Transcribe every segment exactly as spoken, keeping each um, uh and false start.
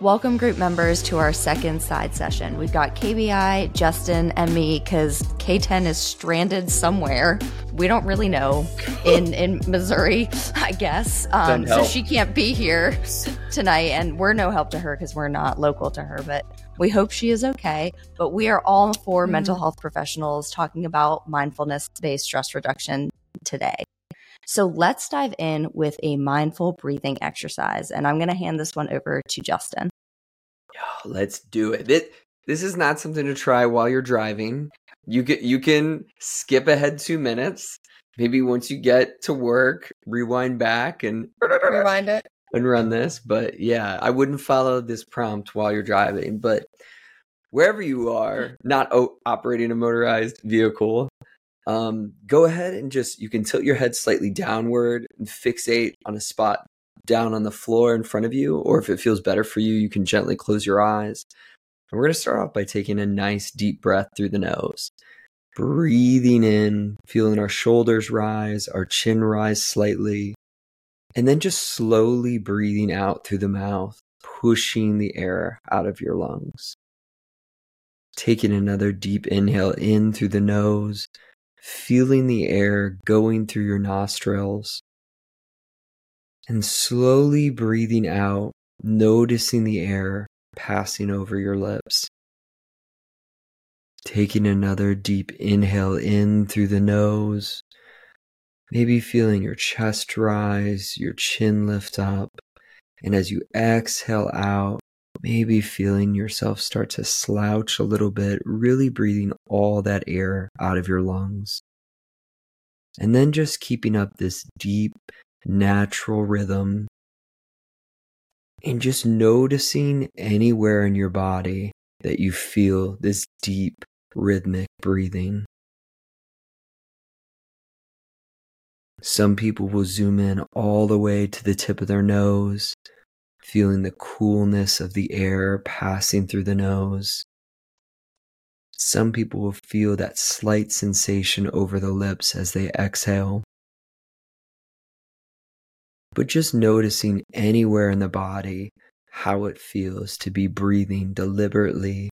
Welcome, group members, to our second side session. We've got K B I, Justin, and me, because K ten is stranded somewhere. We don't really know, in, in Missouri, I guess. Um, so she can't be here tonight, and we're no help to her because we're not local to her, but we hope she is okay. But we are all four mm-hmm. mental health professionals talking about mindfulness-based stress reduction today. So let's dive in with a mindful breathing exercise. And I'm going to hand this one over to Justin. Oh, let's do it. This, this is not something to try while you're driving. You can, you can skip ahead two minutes. Maybe once you get to work, rewind back and rewind it and run this. But yeah, I wouldn't follow this prompt while you're driving. But wherever you are, not o- operating a motorized vehicle, Um, go ahead and just, you can tilt your head slightly downward and fixate on a spot down on the floor in front of you. Or if it feels better for you, you can gently close your eyes. And we're going to start off by taking a nice deep breath through the nose. Breathing in, feeling our shoulders rise, our chin rise slightly. And then just slowly breathing out through the mouth, pushing the air out of your lungs. Taking another deep inhale in through the nose. Feeling the air going through your nostrils and slowly breathing out, noticing the air passing over your lips. Taking another deep inhale in through the nose, maybe feeling your chest rise, your chin lift up, and as you exhale out, maybe feeling yourself start to slouch a little bit, really breathing all that air out of your lungs. And then just keeping up this deep, natural rhythm and just noticing anywhere in your body that you feel this deep, rhythmic breathing. Some people will zoom in all the way to the tip of their nose. Feeling the coolness of the air passing through the nose. Some people will feel that slight sensation over the lips as they exhale. But just noticing anywhere in the body how it feels to be breathing deliberately,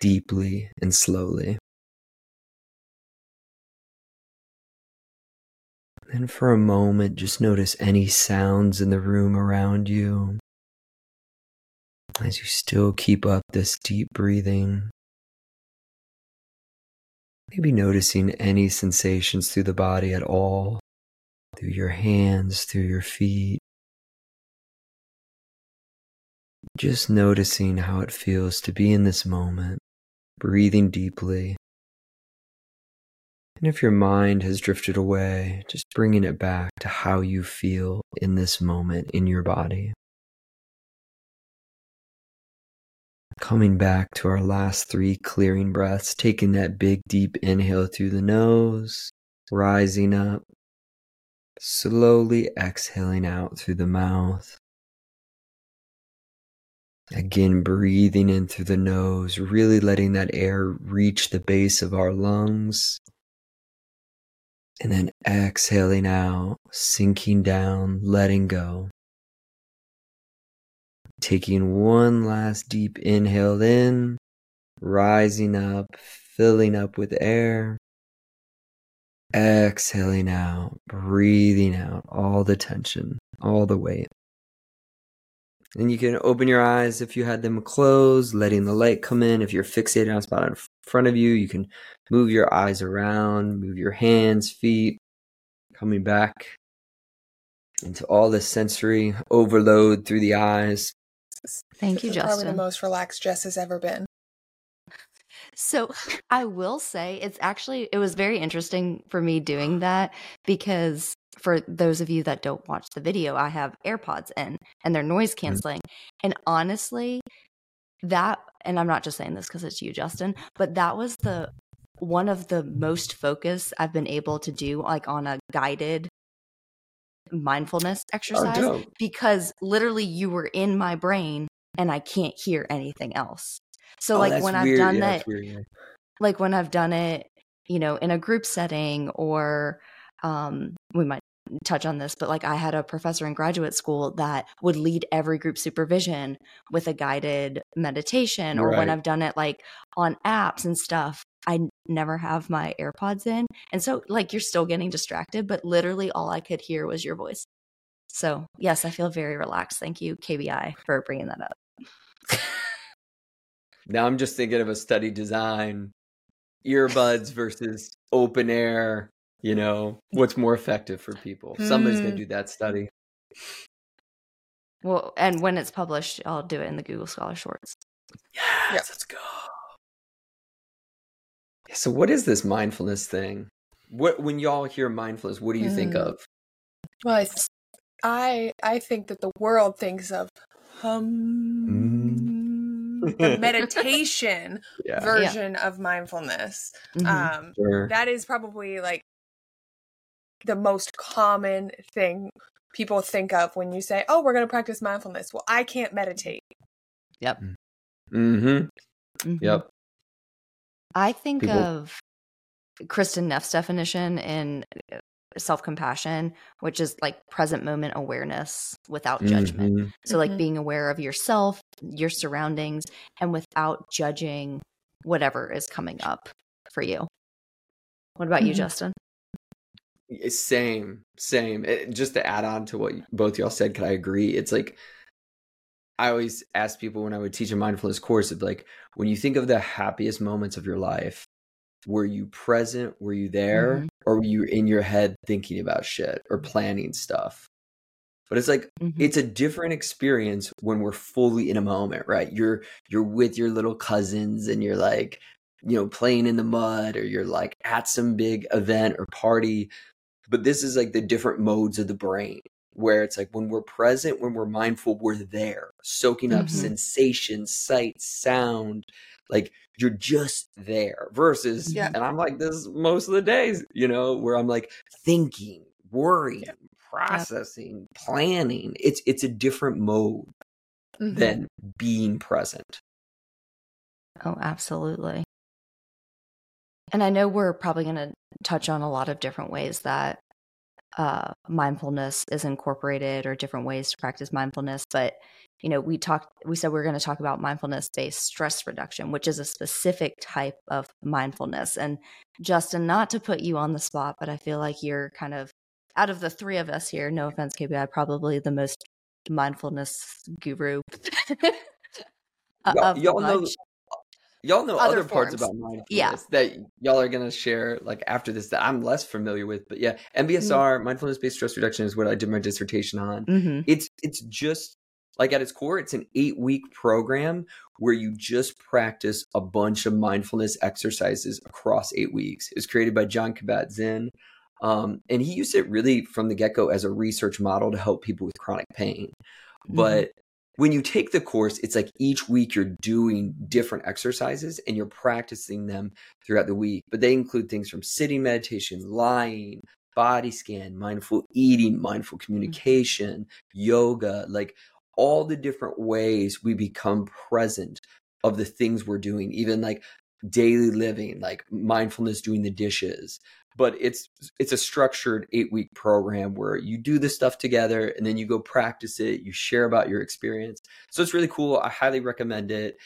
deeply, and slowly. And for a moment, just notice any sounds in the room around you. As you still keep up this deep breathing, maybe noticing any sensations through the body at all, through your hands, through your feet. Just noticing how it feels to be in this moment, breathing deeply. And if your mind has drifted away, just bringing it back to how you feel in this moment in your body. Coming back to our last three clearing breaths, taking that big deep inhale through the nose, rising up, slowly exhaling out through the mouth. Again, breathing in through the nose, really letting that air reach the base of our lungs. And then exhaling out, sinking down, letting go. Taking one last deep inhale in, rising up, filling up with air. Exhaling out, breathing out all the tension, all the weight. And you can open your eyes if you had them closed, letting the light come in. If you're fixated on a spot in front of you, you can move your eyes around, move your hands, feet, coming back into all this sensory overload through the eyes. Thank you, Justin. Probably the most relaxed Jess has ever been. So I will say it's actually, it was very interesting for me doing that because for those of you that don't watch the video, I have AirPods in and they're noise canceling. Mm-hmm. And honestly, that, and I'm not just saying this because it's you, Justin, but that was the one of the most focus I've been able to do like on a guided mindfulness exercise oh, because literally you were in my brain and I can't hear anything else. So oh, like when weird. I've done yeah, that, weird, yeah. like when I've done it, you know, in a group setting or um, we might touch on this, but like I had a professor in graduate school that would lead every group supervision with a guided meditation, or right. when I've done it like on apps and stuff, I never have my AirPods in. And so like you're still getting distracted, but literally all I could hear was your voice. So yes, I feel very relaxed. Thank you, K B I, for bringing that up. Now I'm just thinking of a study design, earbuds versus open air, you know, what's more effective for people. Mm. Somebody's going to do that study. Well, and when it's published, I'll do it in the Google Scholar Shorts. Yes, yep. Let's go. So what is this mindfulness thing? What, when y'all hear mindfulness, what do you mm. think of? Well, I, I I think that the world thinks of um, mm. the meditation yeah. version yeah. of mindfulness. Mm-hmm. Um, sure. That is probably like the most common thing people think of when you say, "Oh, we're going to practice mindfulness." Well, I can't meditate. Yep. Mm-hmm. mm-hmm. Yep. I think People. of Kristen Neff's definition in self-compassion, which is like present moment awareness without judgment. Mm-hmm. So like mm-hmm. being aware of yourself, your surroundings, and without judging whatever is coming up for you. What about mm-hmm. you, Justin? Same, same. It, just to add on to what both y'all said, could I agree? It's like, I always ask people when I would teach a mindfulness course, of like, when you think of the happiest moments of your life, were you present? Were you there? Mm-hmm. Or were you in your head thinking about shit or planning stuff? But it's like, mm-hmm. it's a different experience when we're fully in a moment, right? You're, you're with your little cousins and you're like, you know, playing in the mud, or you're like at some big event or party. But this is like the different modes of the brain, where it's like when we're present, when we're mindful, we're there, soaking up mm-hmm. sensation, sight, sound, like you're just there, versus, yeah. and I'm like this most of the days, you know, where I'm like thinking, worrying, yeah. processing, yeah. planning. It's, it's a different mode mm-hmm. than being present. Oh, absolutely. And I know we're probably going to touch on a lot of different ways that Uh, mindfulness is incorporated, or different ways to practice mindfulness. But, you know, we talked, we said we we're going to talk about mindfulness-based stress reduction, which is a specific type of mindfulness. And Justin, not to put you on the spot, but I feel like you're kind of, out of the three of us here, no offense, K B I, probably the most mindfulness guru. y'all, y'all know, y'all know other, other parts about mindfulness yeah. that y'all are going to share like after this that I'm less familiar with. But yeah, M B S R, mm-hmm. mindfulness-based stress reduction, is what I did my dissertation on. Mm-hmm. It's it's just like at its core, it's an eight-week program where you just practice a bunch of mindfulness exercises across eight weeks. It was created by Jon Kabat-Zinn. Um, and he used it really from the get-go as a research model to help people with chronic pain. Mm-hmm. But when you take the course, it's like each week you're doing different exercises and you're practicing them throughout the week. But they include things from sitting meditation, lying, body scan, mindful eating, mindful communication, mm-hmm. yoga, like all the different ways we become present of the things we're doing, even like daily living, like mindfulness doing the dishes. But it's it's a structured eight-week program where you do this stuff together and then you go practice it. You share about your experience. So it's really cool. I highly recommend it.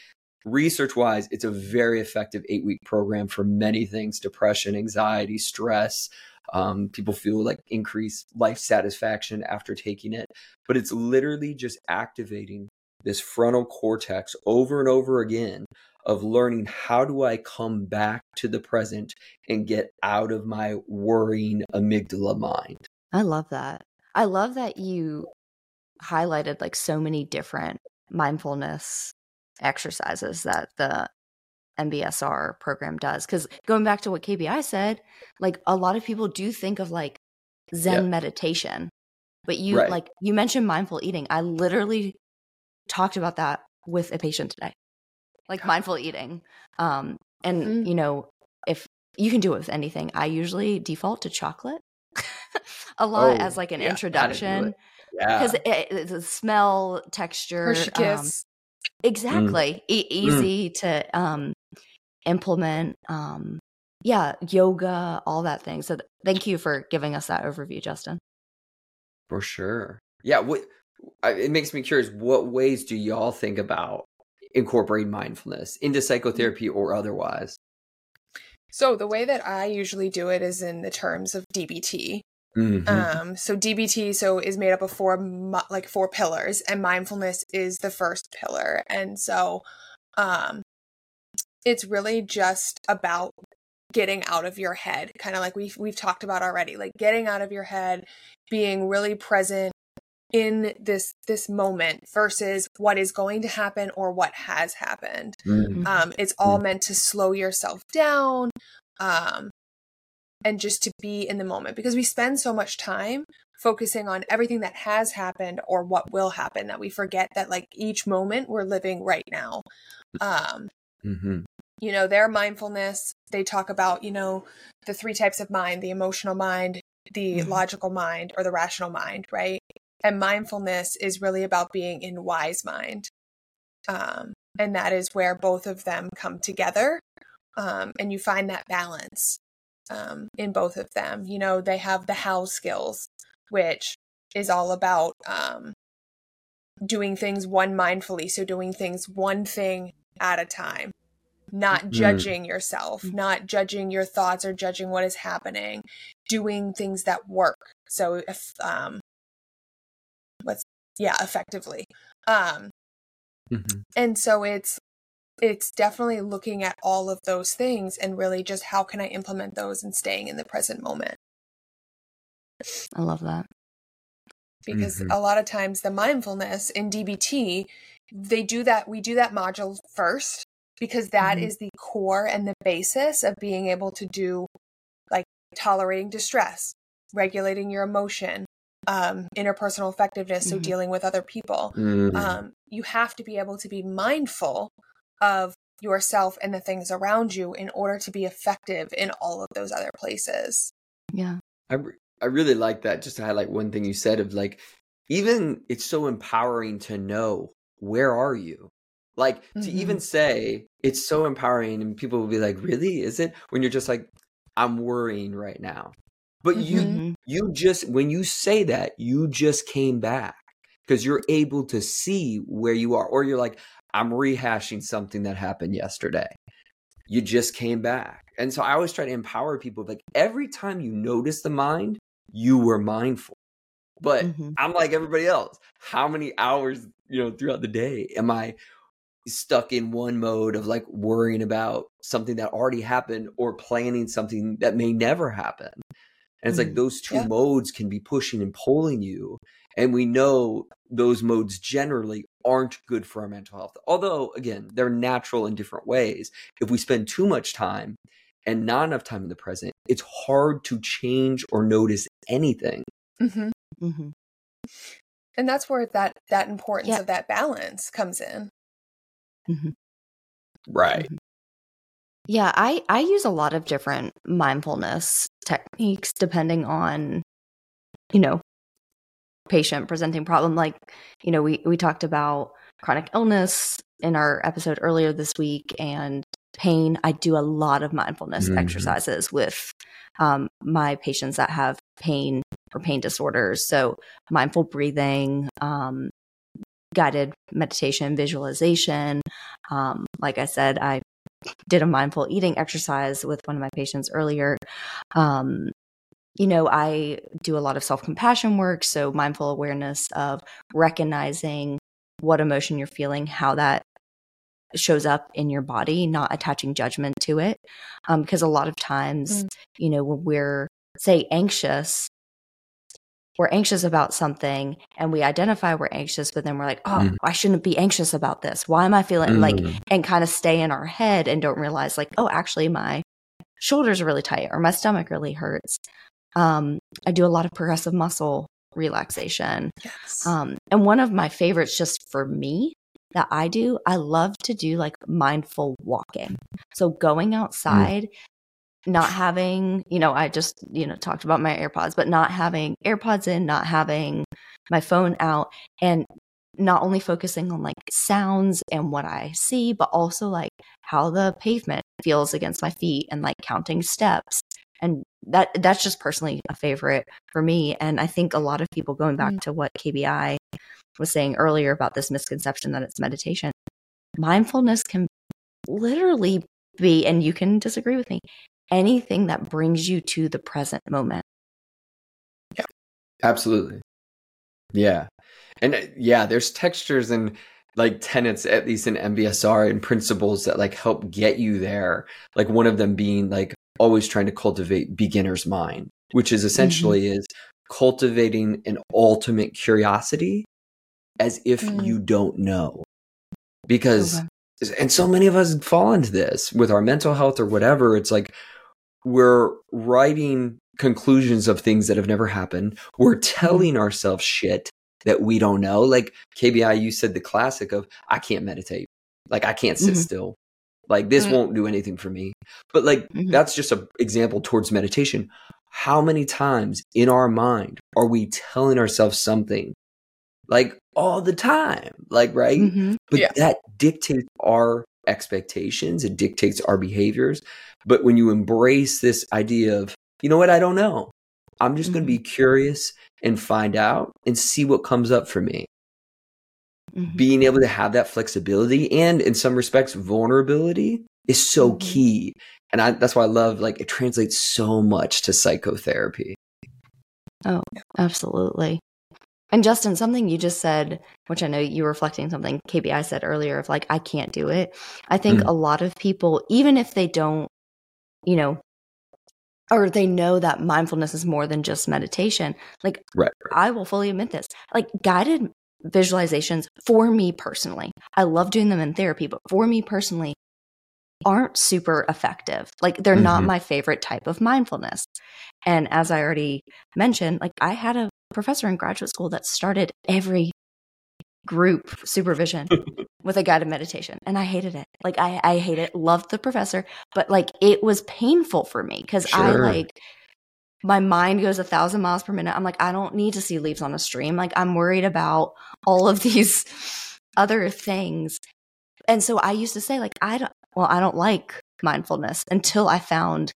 Research-wise, it's a very effective eight-week program for many things: depression, anxiety, stress. Um, people feel like increased life satisfaction after taking it. But it's literally just activating this frontal cortex over and over again, of learning, how do I come back to the present and get out of my worrying amygdala mind? I love that. I love that you highlighted like so many different mindfulness exercises that the M B S R program does. Because going back to what K B I said, like a lot of people do think of like Zen yeah. meditation, but you right. like you mentioned mindful eating. I literally talked about that with a patient today. Like mindful eating. Um, and, mm-hmm. you know, if you can do it with anything, I usually default to chocolate a lot oh, as like an yeah, introduction. Because yeah. the smell, texture. Um, exactly. Mm. E- easy mm. to um, implement. Um, yeah, yoga, all that thing. So th- thank you for giving us that overview, Justin. For sure. Yeah. What, I, it makes me curious. What ways do y'all think about incorporating mindfulness into psychotherapy or otherwise? So the way that I usually do it is in the terms of D B T. Mm-hmm. Um, so D B T so is made up of four like four pillars, and mindfulness is the first pillar. And so um, it's really just about getting out of your head, kind of like we've, we've talked about already, like getting out of your head, being really present in this this moment versus what is going to happen or what has happened. Mm-hmm. Um, it's all meant to slow yourself down um, and just to be in the moment, because we spend so much time focusing on everything that has happened or what will happen that we forget that like each moment we're living right now. Um, mm-hmm. You know, their mindfulness, they talk about, you know, the three types of mind, the emotional mind, the mm-hmm. logical mind, or the rational mind, right? And mindfulness is really about being in wise mind. Um, and that is where both of them come together. Um, and you find that balance um, in both of them. You know, they have the how skills, which is all about um, doing things one mindfully. So doing things one thing at a time, not judging mm. yourself, not judging your thoughts or judging what is happening, doing things that work. So if, um, Let's yeah, effectively. Um, mm-hmm. And so it's it's definitely looking at all of those things and really just how can I implement those and staying in the present moment. I love that. Because mm-hmm. a lot of times the mindfulness in D B T, they do that. We do that module first because that mm-hmm. is the core and the basis of being able to do like tolerating distress, regulating your emotion. Um, interpersonal effectiveness, so mm-hmm. dealing with other people. Mm-hmm. Um, you have to be able to be mindful of yourself and the things around you in order to be effective in all of those other places. Yeah. I, re- I really like that. Just to highlight one thing you said of like, even it's so empowering to know, where are you? Like mm-hmm. to even say it's so empowering, and people will be like, really? Is it? When you're just like, I'm worrying right now. But you, mm-hmm. you just, when you say that, you just came back because you're able to see where you are. Or you're like, I'm rehashing something that happened yesterday. You just came back. And so I always try to empower people. Like every time you notice the mind, you were mindful. But mm-hmm. I'm like everybody else. How many hours, you know, throughout the day am I stuck in one mode of like worrying about something that already happened or planning something that may never happen? And it's like those two yeah. modes can be pushing and pulling you. And we know those modes generally aren't good for our mental health. Although, again, they're natural in different ways. If we spend too much time and not enough time in the present, it's hard to change or notice anything. Mm-hmm. Mm-hmm. And that's where that, that importance yeah. of that balance comes in. Mm-hmm. Right. Mm-hmm. Yeah, I, I use a lot of different mindfulness techniques depending on, you know, patient presenting problem. Like, you know, we, we talked about chronic illness in our episode earlier this week and pain. I do a lot of mindfulness mm-hmm. exercises with um, my patients that have pain or pain disorders. So mindful breathing, um, guided meditation, visualization. Um, like I said, I did a mindful eating exercise with one of my patients earlier. Um, you know, I do a lot of self-compassion work. So mindful awareness of recognizing what emotion you're feeling, how that shows up in your body, not attaching judgment to it. Um, because a lot of times, mm. you know, when we're, say, anxious, we're anxious about something and we identify we're anxious, but then we're like, oh, mm. I shouldn't be anxious about this. Why am I feeling mm. like, and kind of stay in our head and don't realize like, oh, actually my shoulders are really tight or my stomach really hurts. Um, I do a lot of progressive muscle relaxation. Yes. Um, and one of my favorites just for me that I do, I love to do like mindful walking. So going outside mm. not having, you know, I just, you know, talked about my AirPods, but not having AirPods in, not having my phone out, and not only focusing on like sounds and what I see, but also like how the pavement feels against my feet and like counting steps And that that's just personally a favorite for me. And I think a lot of people, going back mm-hmm. to what K B I was saying earlier about this misconception that it's meditation, mindfulness can literally be, and you can disagree with me, anything that brings you to the present moment. Yeah, absolutely. Yeah. And yeah, there's textures and like tenets, at least in M B S R, and principles that like help get you there. Like one of them being like always trying to cultivate beginner's mind, which is essentially mm-hmm. is cultivating an ultimate curiosity as if mm. you don't know. Because, okay. and so many of us fall into this with our mental health or whatever. It's like we're writing conclusions of things that have never happened. We're telling ourselves shit that we don't know. Like K B I, you said the classic of, I can't meditate. Like I can't sit mm-hmm. still. Like this mm-hmm. won't do anything for me. But like, mm-hmm. that's just an example towards meditation. How many times in our mind are we telling ourselves something? Like all the time, like, right? Mm-hmm. But yeah. that dictates our expectations. It dictates our behaviors. But when you embrace this idea of, you know what? I don't know. I'm just mm-hmm. going to be curious and find out and see what comes up for me. Mm-hmm. Being able to have that flexibility and in some respects, vulnerability is so mm-hmm. key. And I, that's why I love, like, it translates so much to psychotherapy. Oh, absolutely. And Justin, something you just said, which I know you were reflecting something K B I said earlier of like, I can't do it. I think mm. a lot of people, even if they don't, you know, or they know that mindfulness is more than just meditation, like right, right. I will fully admit this, like guided visualizations for me personally, I love doing them in therapy, but for me personally aren't super effective. Like they're mm-hmm. not my favorite type of mindfulness. And as I already mentioned, like I had a professor in graduate school that started every group supervision with a guided meditation. And I hated it. Like I, I hate it. Loved the professor, but like it was painful for me because sure. I like my mind goes a thousand miles per minute. I'm like, I don't need to see leaves on a stream. Like I'm worried about all of these other things. And so I used to say like, I don't, well, I don't like mindfulness until I found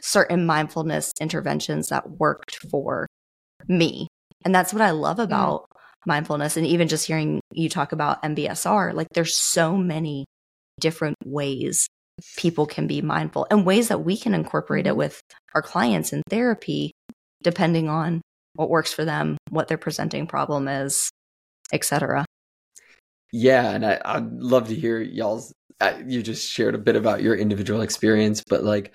certain mindfulness interventions that worked for me. And that's what I love about mm. mindfulness. And even just hearing you talk about M B S R, like there's so many different ways people can be mindful and ways that we can incorporate it with our clients in therapy, depending on what works for them, what their presenting problem is, et cetera. Yeah. And I, I'd love to hear y'all's, uh, you just shared a bit about your individual experience, but like,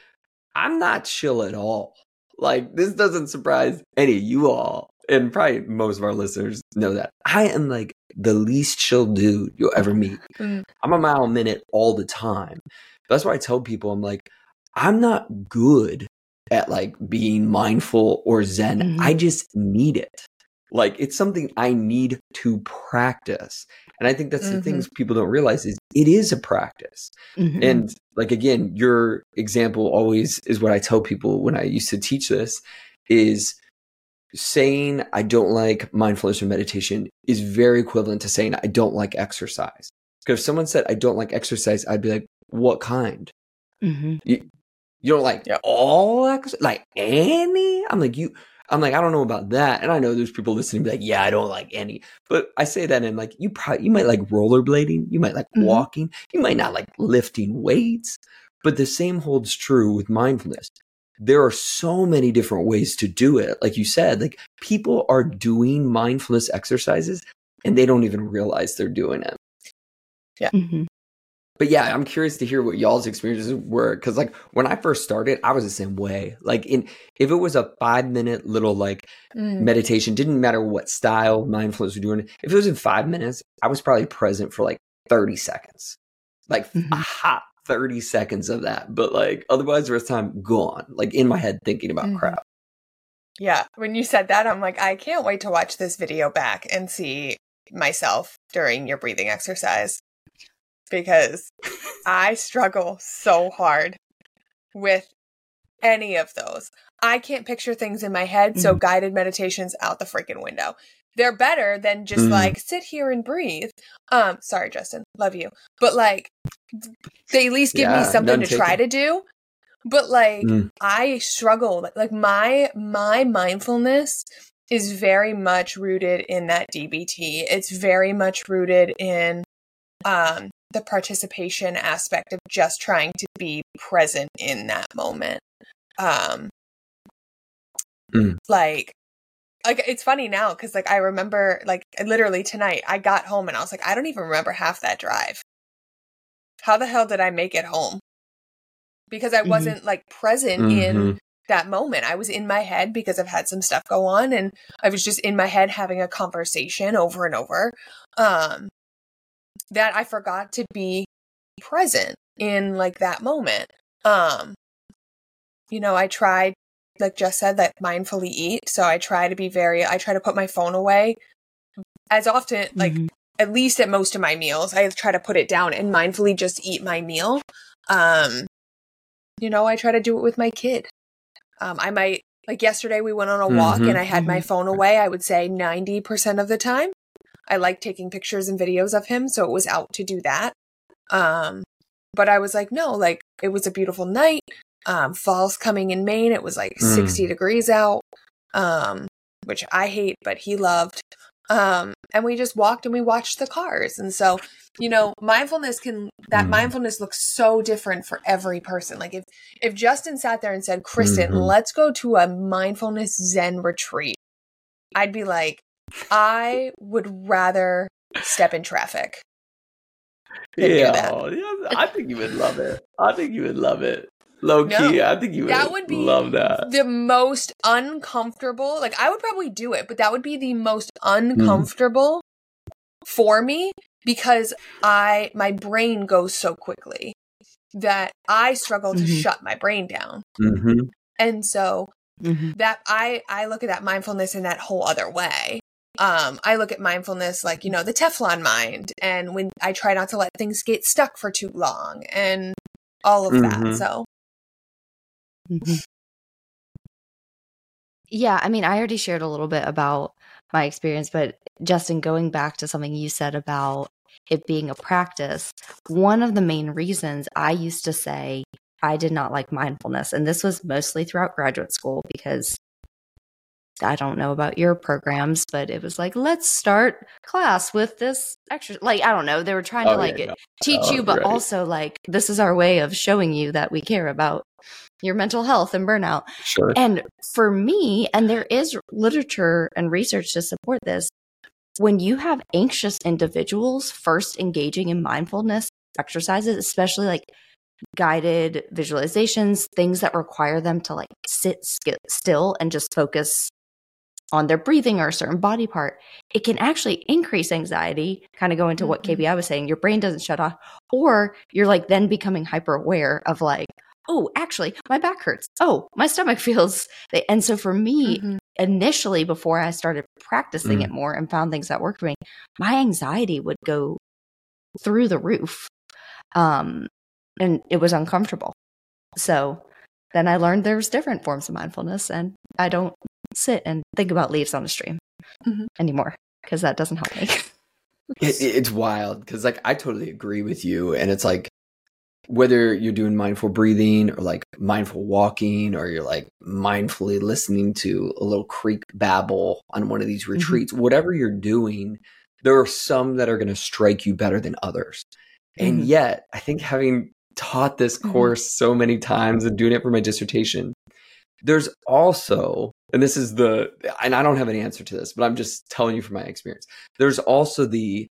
I'm not chill at all. Like, this doesn't surprise any of you all. And probably most of our listeners know that. I am like the least chill dude you'll ever meet. Mm. I'm a mile a minute all the time. That's why I tell people, I'm like, I'm not good at like being mindful or Zen. Mm. I just need it. Like, it's something I need to practice. And I think that's mm-hmm. the things people don't realize is it is a practice. Mm-hmm. And like, again, your example always is what I tell people when I used to teach this is saying I don't like mindfulness or meditation is very equivalent to saying I don't like exercise. Because if someone said I don't like exercise, I'd be like, what kind? Mm-hmm. You, you don't like all exercise? Like any? I'm like, you... I'm like, I don't know about that. And I know there's people listening be like, yeah, I don't like any. But I say that in like, you probably, you might like rollerblading. You might like mm-hmm. walking. You might not like lifting weights. But the same holds true with mindfulness. There are so many different ways to do it. Like you said, like people are doing mindfulness exercises and they don't even realize they're doing it. Yeah. Mm-hmm. But yeah, I'm curious to hear what y'all's experiences were. Cause like when I first started, I was the same way. Like in, if it was a five minute little like mm. meditation, didn't matter what style mindfulness was doing. If it was in five minutes, I was probably present for like thirty seconds, like mm-hmm. a hot thirty seconds of that. But like, otherwise the rest of the time gone, like in my head thinking about mm. crap. Yeah. When you said that, I'm like, I can't wait to watch this video back and see myself during your breathing exercise. Because I struggle so hard with any of those. I can't picture things in my head, mm. so guided meditation's out the freaking window. They're better than just mm. like, sit here and breathe. Um, sorry, Justin, love you. But like, they at least give yeah, me something to try it. to do. But like mm. I struggle, like my my mindfulness is very much rooted in that D B T. It's very much rooted in um, the participation aspect of just trying to be present in that moment. Um, mm. Like, like it's funny now because like I remember like literally tonight I got home and I was like, I don't even remember half that drive. How the hell did I make it home? Because I wasn't like present mm-hmm. in that moment. I was in my head because I've had some stuff go on and I was just in my head having a conversation over and over um, that I forgot to be present in like that moment. Um, you know, I tried, like Jess said, that mindfully eat. So I try to be very, I try to put my phone away as often, mm-hmm. like at least at most of my meals, I try to put it down and mindfully just eat my meal. Um, You know, I try to do it with my kid. Um, I might, like yesterday we went on a walk mm-hmm. and I had my phone away. I would say ninety percent of the time. I like taking pictures and videos of him. So it was out to do that. Um, but I was like, no, like it was a beautiful night. Um, fall's coming in Maine. It was like mm. sixty degrees out, um, which I hate, but he loved. Um, and we just walked and we watched the cars. And so, you know, mindfulness can, that mm. mindfulness looks so different for every person. Like if, if Justin sat there and said, Kristen, mm-hmm. let's go to a mindfulness Zen retreat, I'd be like, I would rather step in traffic than yeah, do that. Yeah, I think you would love it. I think you would love it. Low key, no, I think you would, that would be love that. The most uncomfortable, like I would probably do it, but that would be the most uncomfortable mm. for me because I my brain goes so quickly that I struggle to mm-hmm. shut my brain down. Mm-hmm. And so mm-hmm. that I, I look at that mindfulness in that whole other way. Um, I look at mindfulness like, you know, the Teflon mind, and when I try not to let things get stuck for too long and all of mm-hmm. that. So Mm-hmm. Yeah, I mean, I already shared a little bit about my experience, but Justin, going back to something you said about it being a practice, one of the main reasons I used to say I did not like mindfulness, and this was mostly throughout graduate school because I don't know about your programs, but it was like, let's start class with this exercise. Like, I don't know. They were trying oh, to like yeah, no. teach oh, you, but right. also like, this is our way of showing you that we care about your mental health and burnout. Sure. And for me, and there is literature and research to support this, when you have anxious individuals first engaging in mindfulness exercises, especially like guided visualizations, things that require them to like sit sk- still and just focus on their breathing or a certain body part, it can actually increase anxiety, kind of go into mm-hmm. what K B I was saying, your brain doesn't shut off, or you're like then becoming hyper aware of like, oh, actually my back hurts. Oh, my stomach feels. And so for me, mm-hmm. initially before I started practicing mm-hmm. it more and found things that worked for me, my anxiety would go through the roof. Um, and it was uncomfortable. So then I learned there's different forms of mindfulness and I don't sit and think about leaves on a stream mm-hmm. anymore because that doesn't help me. it, it's wild because like I totally agree with you. And it's like whether you're doing mindful breathing or like mindful walking or you're like mindfully listening to a little creek babble on one of these retreats, mm-hmm. whatever you're doing, there are some that are going to strike you better than others. And mm-hmm. yet I think having taught this course mm-hmm. so many times and doing it for my dissertation, there's also, and this is the, and I don't have an answer to this, but I'm just telling you from my experience. There's also the,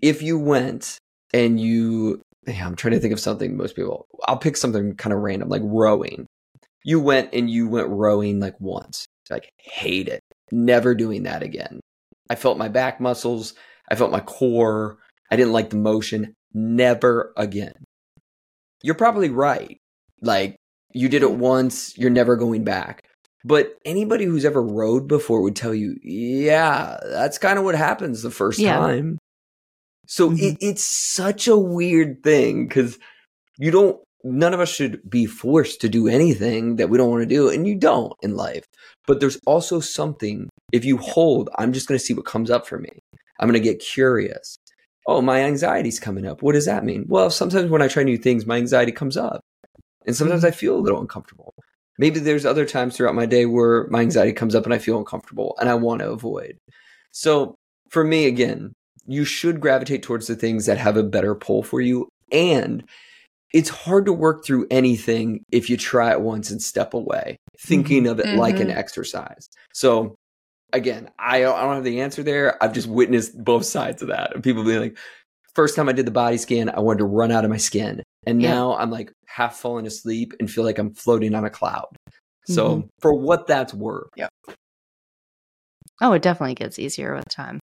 if you went and you, yeah, I'm trying to think of something most people, I'll pick something kind of random, like rowing. You went and you went rowing like once, like hate it, never doing that again. I felt my back muscles. I felt my core. I didn't like the motion. Never again. You're probably right. Like you did it once, you're never going back. But anybody who's ever rowed before would tell you, yeah, that's kind of what happens the first yeah. time. So mm-hmm. it, it's such a weird thing because you don't, none of us should be forced to do anything that we don't want to do. And you don't in life. But there's also something, if you hold, I'm just going to see what comes up for me. I'm going to get curious. Oh, my anxiety's coming up. What does that mean? Well, sometimes when I try new things, my anxiety comes up. And sometimes I feel a little uncomfortable. Maybe there's other times throughout my day where my anxiety comes up and I feel uncomfortable and I want to avoid. So for me, again, you should gravitate towards the things that have a better pull for you. And it's hard to work through anything if you try it once and step away, thinking of it mm-hmm. like an exercise. So again, I, I don't have the answer there. I've just witnessed both sides of that. And people being like, first time I did the body scan, I wanted to run out of my skin. And yeah. now I'm like half falling asleep and feel like I'm floating on a cloud. So mm-hmm. for what that's worth. Yeah. Oh, it definitely gets easier with time.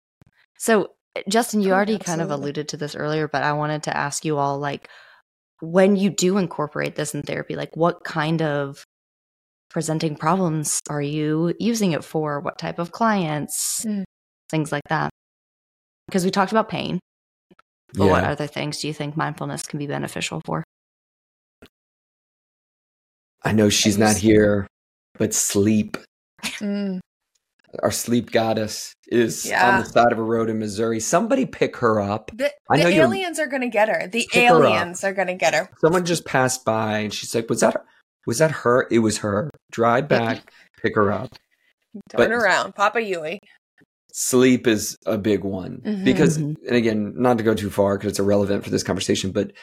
So Justin, you oh, already absolutely. kind of alluded to this earlier, but I wanted to ask you all, like, when you do incorporate this in therapy, like what kind of presenting problems are you using it for? What type of clients, mm. things like that? Because we talked about pain, but yeah. what other things do you think mindfulness can be beneficial for? I know she's not here, but sleep. Mm. Our sleep goddess is yeah. on the side of a road in Missouri. Somebody pick her up. The, I know the aliens are going to get her. The aliens her are going to get her. Someone just passed by and she's like, was that her? Was that her? It was her. Drive back, pick her up. Turn but around. Papa Yui. Sleep is a big one mm-hmm. because, and again, not to go too far because it's irrelevant for this conversation, but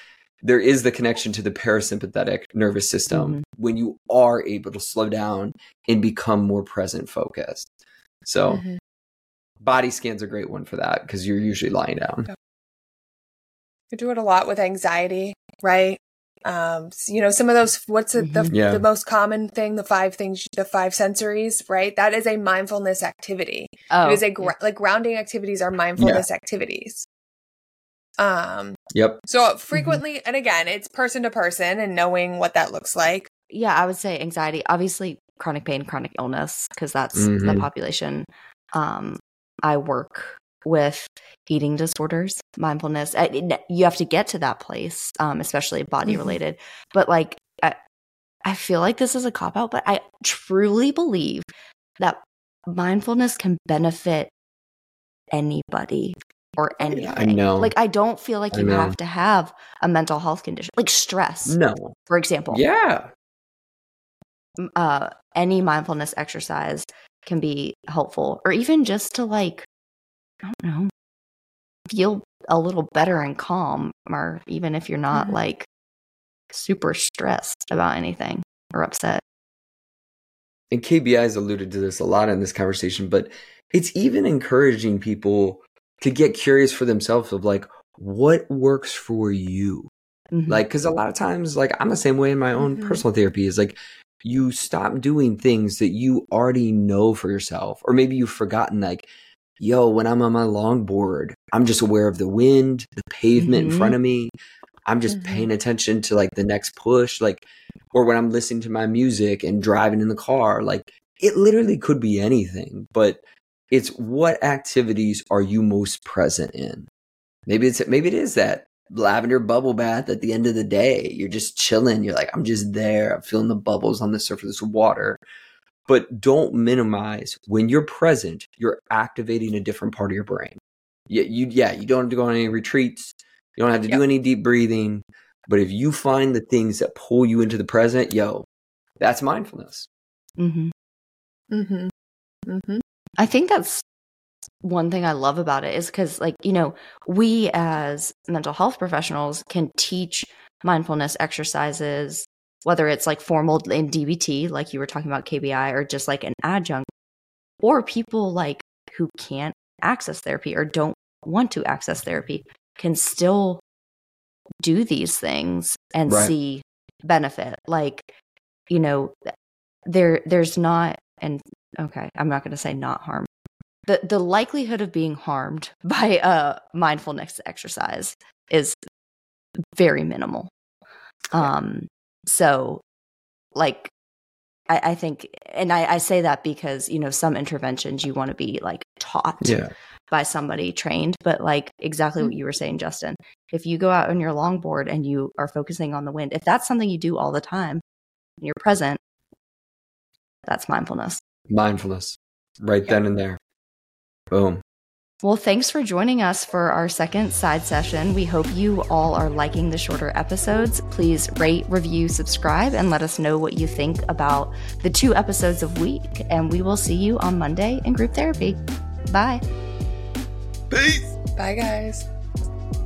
there is the connection to the parasympathetic nervous system mm-hmm. when you are able to slow down and become more present focused. So mm-hmm. body scan's a great one for that because you're usually lying down. You do it a lot with anxiety, right? Um, you know, some of those, what's the, the, yeah. the most common thing, the five things, the five sensories, right? That is a mindfulness activity. Oh, it is a gr- yeah. like grounding activities are mindfulness yeah. activities. Um, yep. So frequently, mm-hmm. and again, it's person to person and knowing what that looks like. Yeah, I would say anxiety, obviously chronic pain, chronic illness, because that's mm-hmm. the population. Um, I work with eating disorders, mindfulness. I, it, you have to get to that place, um, especially body related. Mm-hmm. But like, I, I feel like this is a cop out, but I truly believe that mindfulness can benefit anybody or anything. Yeah, I know. Like, I don't feel like I you know. have to have a mental health condition, like stress. No. For example. Yeah. Uh, any mindfulness exercise can be helpful, or even just to like, I don't know, feel a little better and calm, or even if you're not mm-hmm. like super stressed about anything or upset. And K B I has alluded to this a lot in this conversation, but it's even encouraging people to get curious for themselves of like, what works for you? Mm-hmm. Like, because a lot of times, like I'm the same way in my own mm-hmm. personal therapy is like, you stop doing things that you already know for yourself, or maybe you've forgotten like, yo, when I'm on my longboard, I'm just aware of the wind, the pavement mm-hmm. in front of me. I'm just mm-hmm. paying attention to like the next push, like, or when I'm listening to my music and driving in the car, like it literally could be anything, but it's what activities are you most present in? Maybe it's, maybe it is that lavender bubble bath at the end of the day. You're just chilling. You're like, I'm just there. I'm feeling the bubbles on the surface of water. But don't minimize when you're present, you're activating a different part of your brain. Yeah, you, yeah, you don't have to go on any retreats. You don't have to yep. do any deep breathing. But if you find the things that pull you into the present, yo, that's mindfulness. Mm-hmm. Mm-hmm. Mm-hmm. I think that's one thing I love about it is because, like, you know, we as mental health professionals can teach mindfulness exercises, whether it's like formal in D B T, like you were talking about K B I, or just like an adjunct, or people like who can't access therapy or don't want to access therapy can still do these things and right. see benefit. Like, you know, there there's not, and okay, I'm not going to say not harm. The the likelihood of being harmed by a mindfulness exercise is very minimal. Um, so like, I, I think, and I, I say that because, you know, some interventions you want to be like taught yeah. by somebody trained, but like exactly what you were saying, Justin, if you go out on your longboard and you are focusing on the wind, if that's something you do all the time and you're present, that's mindfulness. Mindfulness right yeah. then and there. Boom. Well, thanks for joining us for our second side session. We hope you all are liking the shorter episodes. Please rate, review, subscribe, and let us know what you think about the two episodes a week. And we will see you on Monday in Group Therapy. Bye. Peace. Bye, guys.